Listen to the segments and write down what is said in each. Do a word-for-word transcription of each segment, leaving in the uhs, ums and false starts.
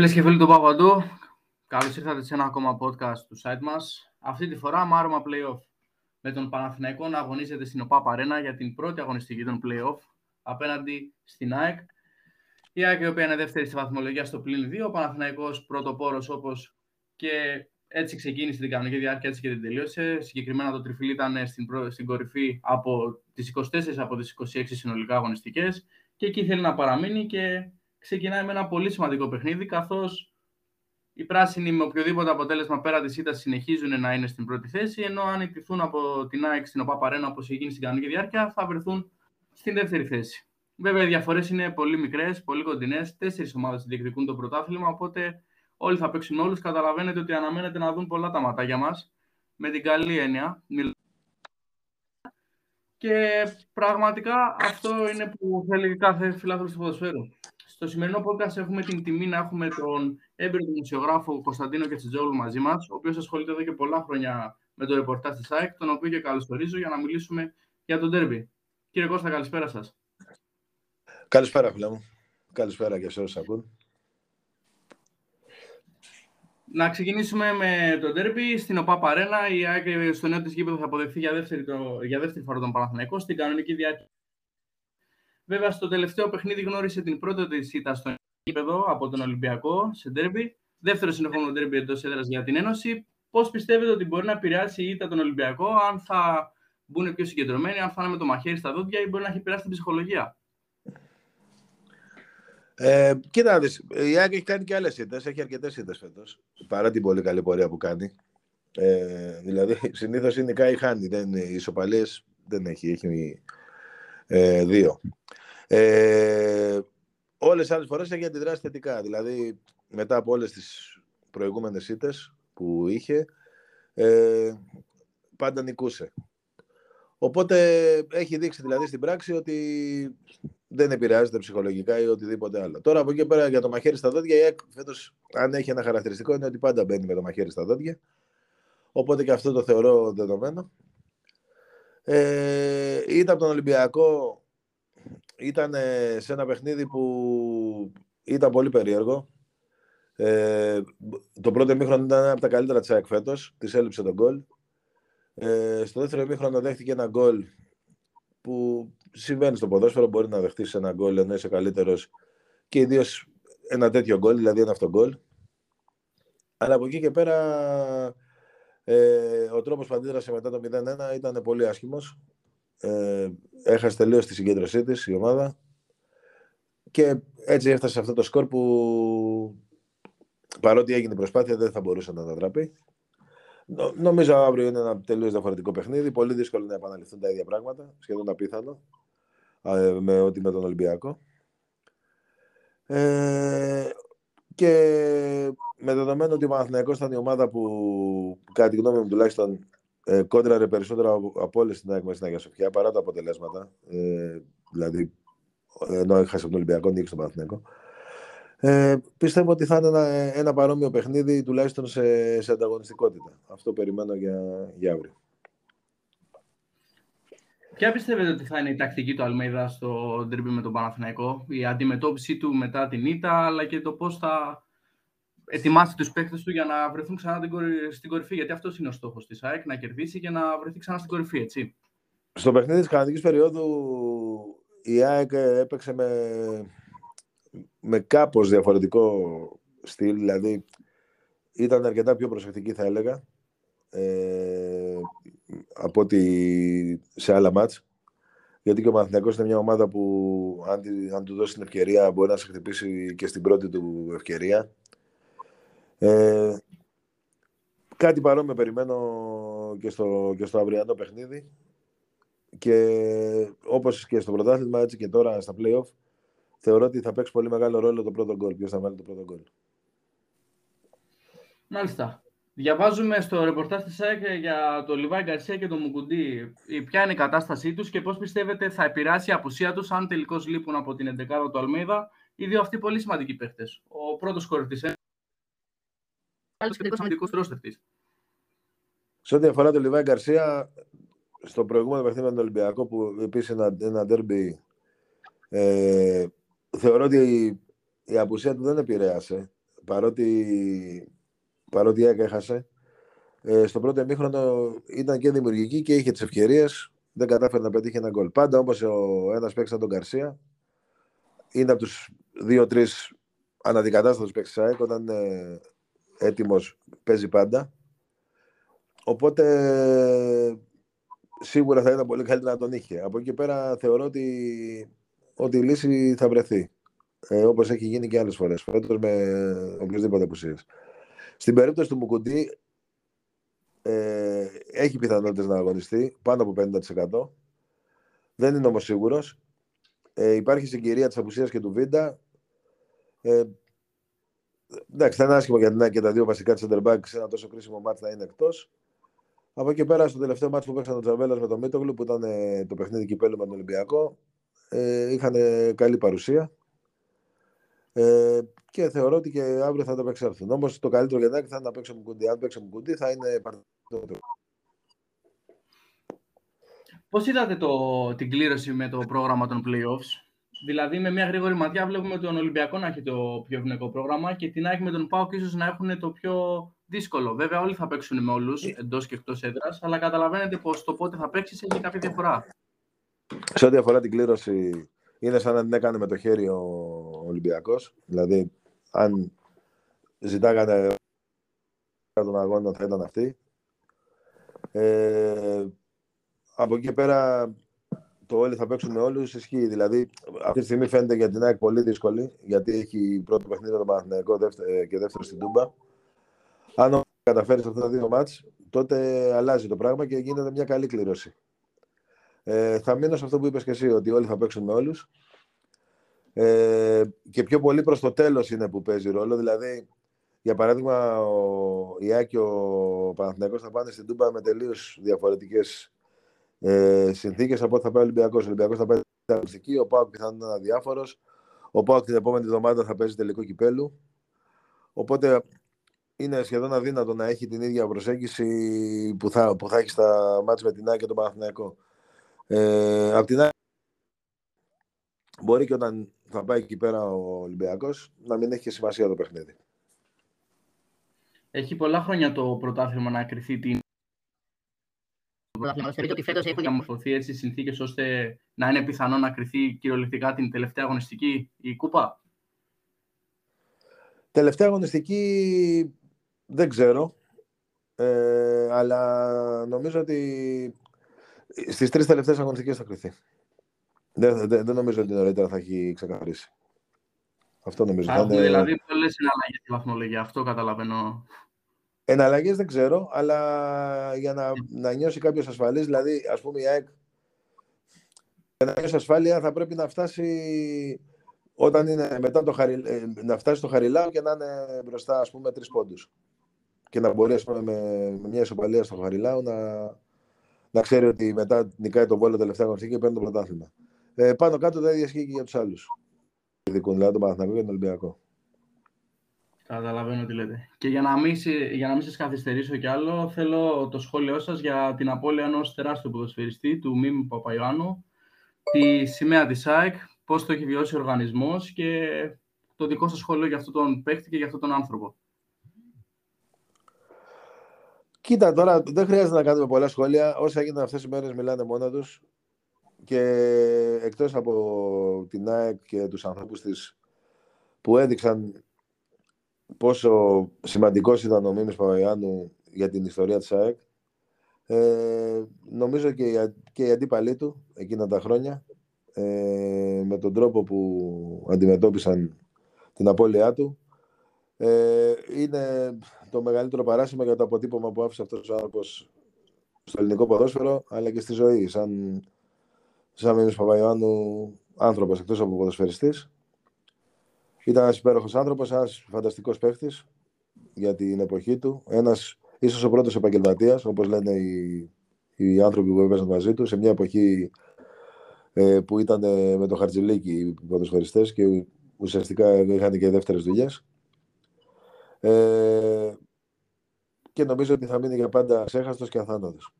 Φίλες και φίλοι του Παπαντό, καλώς ήρθατε σε ένα ακόμα podcast του site μας. Αυτή τη φορά με άρωμα play-off με τον Παναθηναϊκό να αγωνίζεται στην ΟΠΑΠ Αρένα για την πρώτη αγωνιστική των play-off απέναντι στην ΑΕΚ. Η ΑΕΚ η οποία είναι δεύτερη στη βαθμολογία στο πλήν δύο, ο Παναθηναϊκός πρωτοπόρος, όπως και έτσι ξεκίνησε την κανονική διάρκεια, έτσι και την τελείωσε. Συγκεκριμένα το τριφύλλι ήταν στην, προ... στην κορυφή από τις είκοσι τέσσερις από τις είκοσι έξι συνολικά αγωνιστικές και εκεί θέλει να παραμείνει και ξεκινάει με ένα πολύ σημαντικό παιχνίδι, καθώς οι πράσινοι με οποιοδήποτε αποτέλεσμα πέρα της ήττας συνεχίζουν να είναι στην πρώτη θέση, ενώ αν ιτηθούν από την ΑΕΚ στην ΟΠΑΠ Αρένα όπως γίνει στην κανονική διάρκεια, θα βρεθούν στην δεύτερη θέση. Βέβαια, οι διαφορές είναι πολύ μικρές, πολύ κοντινές. Τέσσερις ομάδες διεκδικούν το πρωτάθλημα, οπότε όλοι θα παίξουν όλους. Καταλαβαίνετε ότι αναμένεται να δουν πολλά τα ματάκια μας, με την καλή έννοια. Και πραγματικά αυτό είναι που θέλει κάθε φιλάθλος του ποδοσφαίρου. Στο σημερινό podcast έχουμε την τιμή να έχουμε τον έμπειρο δημοσιογράφο Κωνσταντίνο Κετσετζόγλου μαζί μας, ο οποίος ασχολείται εδώ και πολλά χρόνια με το ρεπορτάζ της ΑΕΚ, τον οποίο και καλωσορίζω για να μιλήσουμε για τον ντέρμπι. Κύριε Κώστα, καλησπέρα σας. Καλησπέρα, φίλε μου. Καλησπέρα και σε όσους ακούν. Να ξεκινήσουμε με το ντέρμπι στην ΟΠΑΠ Αρένα. Η ΑΕΚ στο νέο της γήπεδο θα αποδεχθεί για δεύτερη, το, για δεύτερη φορά τον Παναθηναϊκό στην κανονική διάρκεια. Βέβαια, στο τελευταίο παιχνίδι γνώρισε την πρώτη της ήττα στο γήπεδο από τον Ολυμπιακό σε ντέρμπι. Δεύτερο συνεχόμενο ντέρμπι εντός έδρας για την Ένωση. Πώς πιστεύετε ότι μπορεί να επηρεάσει η ήττα τον Ολυμπιακό, αν θα μπουν πιο συγκεντρωμένοι, αν θα είναι με το μαχαίρι στα δόντια ή μπορεί να έχει επηρεάσει την ψυχολογία? Ε, κοίτα να δεις, η ΑΕΚ έχει κάνει και άλλες ήττες, έχει αρκετές ήττες φέτος, παρά την πολύ καλή πορεία που κάνει. Ε, δηλαδή, συνήθως είναι νικάει χάνει, δεν, οι ισοπαλίες δεν έχει, έχει ε, δύο. Ε, όλες τις άλλες φορές έχει αντιδράσει θετικά, δηλαδή μετά από όλες τις προηγούμενες ήττες που είχε, ε, πάντα νικούσε. Οπότε έχει δείξει δηλαδή στην πράξη ότι δεν επηρεάζεται ψυχολογικά ή οτιδήποτε άλλο. Τώρα από εκεί πέρα για το μαχαίρι στα δόντια, η ΑΕΚ φέτος, αν έχει ένα χαρακτηριστικό, είναι ότι πάντα μπαίνει με το μαχαίρι στα δόντια. Οπότε και αυτό το θεωρώ δεδομένο. Ε, ήταν από τον Ολυμπιακό, ήταν σε ένα παιχνίδι που ήταν πολύ περίεργο. Ε, το πρώτο ημίχρονο ήταν ένα από τα καλύτερα της ΑΕΚ φέτος, της έλειψε τον γκολ. Ε, στο δεύτερο ημίχρονο δέχτηκε ένα γκολ που συμβαίνει στο ποδόσφαιρο, μπορεί να δεχτείς ένα γκολ ενώ είσαι καλύτερος και ιδίως ένα τέτοιο γκολ, δηλαδή ένα αυτογκολ. Αλλά από εκεί και πέρα ε, ο τρόπος που αντίδρασε μετά το μηδέν ένα ήταν πολύ άσχημος. Ε, έχασε τελείως τη συγκέντρωσή της η ομάδα και έτσι έφτασε σε αυτό το σκορ που παρότι έγινε προσπάθεια δεν θα μπορούσε να ανατραπεί. Νομίζω αύριο είναι ένα τελείως διαφορετικό παιχνίδι. Πολύ δύσκολο να επαναληφθούν τα ίδια πράγματα. Σχεδόν απίθανο. Με ό,τι με τον Ολυμπιακό. Ε, και με δεδομένο ότι ο Παναθηναϊκός ήταν η ομάδα που, κατά τη γνώμη μου τουλάχιστον, ε, κόντραρε περισσότερα από όλες στην ΑΕΚ στην Αγία Σοφιά παρά τα αποτελέσματα. Ε, δηλαδή, ενώ έχασε από τον Ολυμπιακό, νίκησε τον Παναθηναϊκό. Ε, πιστεύω ότι θα είναι ένα, ένα παρόμοιο παιχνίδι, τουλάχιστον σε, σε ανταγωνιστικότητα. Αυτό περιμένω για, για αύριο. Ποια πιστεύετε ότι θα είναι η τακτική του Αλμαϊδά στο ντέρμπι με τον Παναθηναϊκό, η αντιμετώπιση του μετά την ήττα, αλλά και το πώς θα ετοιμάσει τους παίκτες του για να βρεθούν ξανά στην κορυφή? Γιατί αυτός είναι ο στόχος της ΑΕΚ, να κερδίσει και να βρεθεί ξανά στην κορυφή, έτσι. Στο παιχνίδι της κανονικής περίοδου η ΑΕΚ έπαιξε με... με κάπως διαφορετικό στυλ, δηλαδή ήταν αρκετά πιο προσεκτική θα έλεγα ε, από ότι σε άλλα μάτς, γιατί και ο Παναθηναϊκός είναι μια ομάδα που αν, αν του δώσει την ευκαιρία μπορεί να σε χτυπήσει και στην πρώτη του ευκαιρία. Ε, κάτι παρόμοιο περιμένω και στο, και στο αυριανό παιχνίδι και όπως και στο πρωτάθλημα έτσι και τώρα στα play-off. Θεωρώ ότι θα παίξει πολύ μεγάλο ρόλο το πρώτο γκολ. Ποιος θα βάλει το πρώτο γκολ. Μάλιστα. Διαβάζουμε στο ρεπορτάζ της ΑΕΚ για τον Λιβάι Γκαρσία και τον Μουκουντί. Ποια είναι η κατάστασή τους και πώς πιστεύετε θα επηρεάσει η απουσία τους, αν τελικώς λείπουν από την εντεκάδα του Αλμαϊδά, οι δύο αυτοί πολύ σημαντικοί παίχτες? Ο πρώτος σκορευτής, ο άλλος και ο σημαντικός τρόστευτής. Σε ό,τι αφορά τον Λιβάι Γκαρσία, στο προηγούμενο παιχνίδι με τον Ολυμπιακό, που επίσης ένα, ένα ντέρμπι. Θεωρώ ότι η, η απουσία του δεν επηρέασε. παρότι, παρότι η ΑΕΚ έχασε. Ε, στο πρώτο εμίχρονο ήταν και δημιουργική και είχε τις ευκαιρίες. Δεν κατάφερε να πετύχει ένα γκολ. Πάντα όμως ο ένας παίκτης τον Γκαρσία είναι από τους δύο-τρεις αναδικατάστατους παίκτης ΑΕΚ. Όταν ε, έτοιμος παίζει πάντα. Οπότε σίγουρα θα ήταν πολύ καλύτερα να τον είχε. Από εκεί και πέρα θεωρώ ότι, ότι η λύση θα βρεθεί. Ε, όπως έχει γίνει και άλλες φορές. Φέτος με οποιοσδήποτε απουσίες. Στην περίπτωση του Μουκουντί ε, έχει πιθανότητες να αγωνιστεί πάνω από πενήντα τοις εκατό. Δεν είναι όμως σίγουρος. Ε, υπάρχει συγκυρία της απουσίας και του Βίντα. Ε, εντάξει, θα είναι άσχημο για την ΑΕΚ και τα δύο βασικά center back σε ένα τόσο κρίσιμο μάτς να είναι εκτός. Από εκεί πέρα, στο τελευταίο μάτς που παίξαν ο Τζαβέλας με τον Μίτογλου, που ήταν ε, το παιχνίδι κυπέλλου με τον Ολυμπιακό, ε, είχαν ε, καλή παρουσία. Ε, και θεωρώ ότι και αύριο θα τα απεξέλθουν. Όμως το καλύτερο για να θα είναι να παίξω Μουκουντί. Αν παίξω Μουκουντί θα είναι παρτιζότερο. Πώς είδατε το, την κλήρωση με το πρόγραμμα των play-offs? Δηλαδή με μια γρήγορη ματιά βλέπουμε τον Ολυμπιακό να έχει το πιο ευνοϊκό πρόγραμμα και την ΑΕΚ με τον ΠΑΟΚ ίσως να έχουν το πιο δύσκολο. Βέβαια όλοι θα παίξουν με όλους εντός και εκτός έδρας, αλλά καταλαβαίνετε πως το πότε θα παίξεις έχει κάποια διαφορά. Σε ό,τι αφορά την κλήρωση, είναι σαν να την έκανε με το χέρι ο Ολυμπιακός. Δηλαδή, αν ζητάγανε τον αγώνα θα ήταν αυτή. Ε, από εκεί πέρα, το όλοι θα παίξουν με όλους ισχύει. Δηλαδή, αυτή τη στιγμή φαίνεται για την ΑΕΚ πολύ δύσκολη, γιατί έχει πρώτο παιχνίδι τον Παναθηναϊκό και δεύτερο στην Τούμπα. Αν καταφέρει αυτά τα δύο μάτς, τότε αλλάζει το πράγμα και γίνεται μια καλή κλήρωση. Ε, θα μείνω σε αυτό που είπες και εσύ, ότι όλοι θα παίξουν με όλους. Ε, και πιο πολύ προς το τέλος είναι που παίζει ρόλο. Δηλαδή, για παράδειγμα, ο ΑΕΚ και ο Παναθηναϊκός θα πάνε στην Τούμπα με τελείως διαφορετικές ε, συνθήκες από ό,τι θα πάει ο Ολυμπιακός. Ο Ολυμπιακός θα παίζει την αγωνιστική, ο ΠΑΟΚ θα είναι αδιάφορος. Ο ΠΑΟΚ την επόμενη εβδομάδα θα παίζει τελικό κυπέλου. Οπότε είναι σχεδόν αδύνατο να έχει την ίδια προσέγγιση που θα, που θα έχει στα μάτς με την ΑΕΚ και τον Παναθηναϊκό. Ε, απ' την άλλη, μπορεί και όταν θα πάει εκεί πέρα ο Ολυμπιακός να μην έχει και σημασία το παιχνίδι. Έχει πολλά χρόνια το πρωτάθλημα να κρυθεί την. Θεωρείτε ότι φέτος έχουν διαμορφωθεί έτσι οι συνθήκες ώστε να είναι πιθανό να κρυθεί κυριολεκτικά την τελευταία αγωνιστική η κούπα? Τελευταία αγωνιστική δεν ξέρω. Ε, αλλά νομίζω ότι στις τρεις τελευταίες αγωνιστικές θα κρυθεί. Δεν, δεν, δεν νομίζω ότι νωρίτερα θα έχει ξεκαθαρίσει. Αυτό νομίζω. Άρα, είναι... δηλαδή πολλές εναλλαγές στη βαθμολογία. Αυτό καταλαβαίνω. Εναλλαγές δεν ξέρω, αλλά για να, να νιώσει κάποιος ασφαλής, δηλαδή ας πούμε η ΑΕΚ, για να νιώσει ασφάλεια θα πρέπει να φτάσει όταν είναι μετά το χαρι, να φτάσει στο Χαριλάου και να είναι μπροστά ας πούμε τρεις πόντους. Και να μπορεί ας πούμε, με, με μια ισοπαλία στο Χαριλάου να... να ξέρει ότι μετά νικάει τον Βόλο τελευταία αγωνιστική και παίρνει το πρωτάθλημα. Ε, πάνω κάτω τα ίδια ισχύει και για τους άλλους. Ειδικούν δηλαδή τον Παναθηναϊκό και τον Ολυμπιακό. Καταλαβαίνω τι λέτε. Και για να μην, για να μην σας καθυστερήσω κι άλλο, θέλω το σχόλιο σας για την απώλεια ενός τεράστιου ποδοσφαιριστή, του Μίμη Παπαϊωάννου, τη σημαία της ΑΕΚ, πώς το έχει βιώσει ο οργανισμός και το δικό σας σχόλιο για αυτόν τον παίκτη και για αυτόν τον άνθρωπο. Κοίτα, τώρα δεν χρειάζεται να κάνουμε πολλά σχόλια. Όσα έγιναν αυτές οι μέρες μιλάνε μόνα τους. Και εκτός από την ΑΕΚ και τους ανθρώπους της που έδειξαν πόσο σημαντικός ήταν ο Μίμης Παπαϊωάννου για την ιστορία της ΑΕΚ, ε, νομίζω και οι, και οι αντίπαλοι του εκείνα τα χρόνια ε, με τον τρόπο που αντιμετώπισαν την απώλειά του ε, είναι το μεγαλύτερο παράσημο για το αποτύπωμα που άφησε αυτός ο άνθρωπος στο ελληνικό ποδόσφαιρο, αλλά και στη ζωή, σαν, σαν Μίμης Παπαϊωάννου άνθρωπος, εκτός από ποδοσφαιριστής. Ήταν ένας υπέροχος άνθρωπος, ένας φανταστικός παίχτης για την εποχή του. Ένας, ίσως ο πρώτος επαγγελματίας, όπως λένε οι, οι άνθρωποι που έπαιζαν μαζί του, σε μια εποχή ε, που ήταν ε, με το Χαρτζηλίκι οι ποδοσφαιριστές και ουσιαστικά είχαν και δεύτερες δουλειές. Ε, και νομίζω ότι θα μείνει για πάντα ξέχαστος και αθάνατος.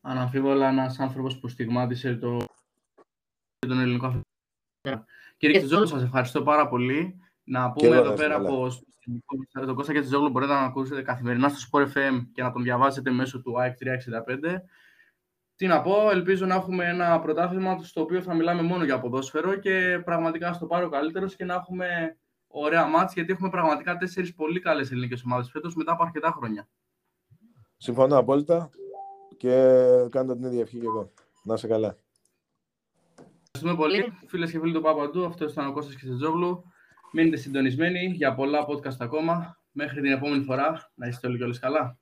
Αναμφίβολα ένας άνθρωπος που στιγμάτισε το... τον ελληνικό αθλητισμό. Κύριε Κετσετζόγλου, σας ευχαριστώ πάρα πολύ. Να πούμε εδώ πέρα καλά. πως τον Κώστα Κετσετζόγλου μπορείτε να ακούσετε καθημερινά στο Σπορ εφ εμ και να τον διαβάσετε μέσω του ΑΕΚ τριακόσια εξήντα πέντε. Τι να πω, ελπίζω να έχουμε ένα πρωτάθλημα στο οποίο θα μιλάμε μόνο για ποδόσφαιρο και πραγματικά να στο πάρει ο καλύτερος και να έχουμε ωραία μάτς, γιατί έχουμε πραγματικά τέσσερις πολύ καλές ελληνικές ομάδες φέτος μετά από αρκετά χρόνια. Συμφωνώ απόλυτα και κάντε την ίδια ευχή και εγώ. Να είσαι καλά. Ευχαριστούμε πολύ. Φίλες και φίλοι του Παπαντού, αυτό ήταν ο Κώστας Κετσετζόγλου. Μείνετε συντονισμένοι για πολλά podcast ακόμα. Μέχρι την επόμενη φορά, να είστε όλοι και όλες καλά.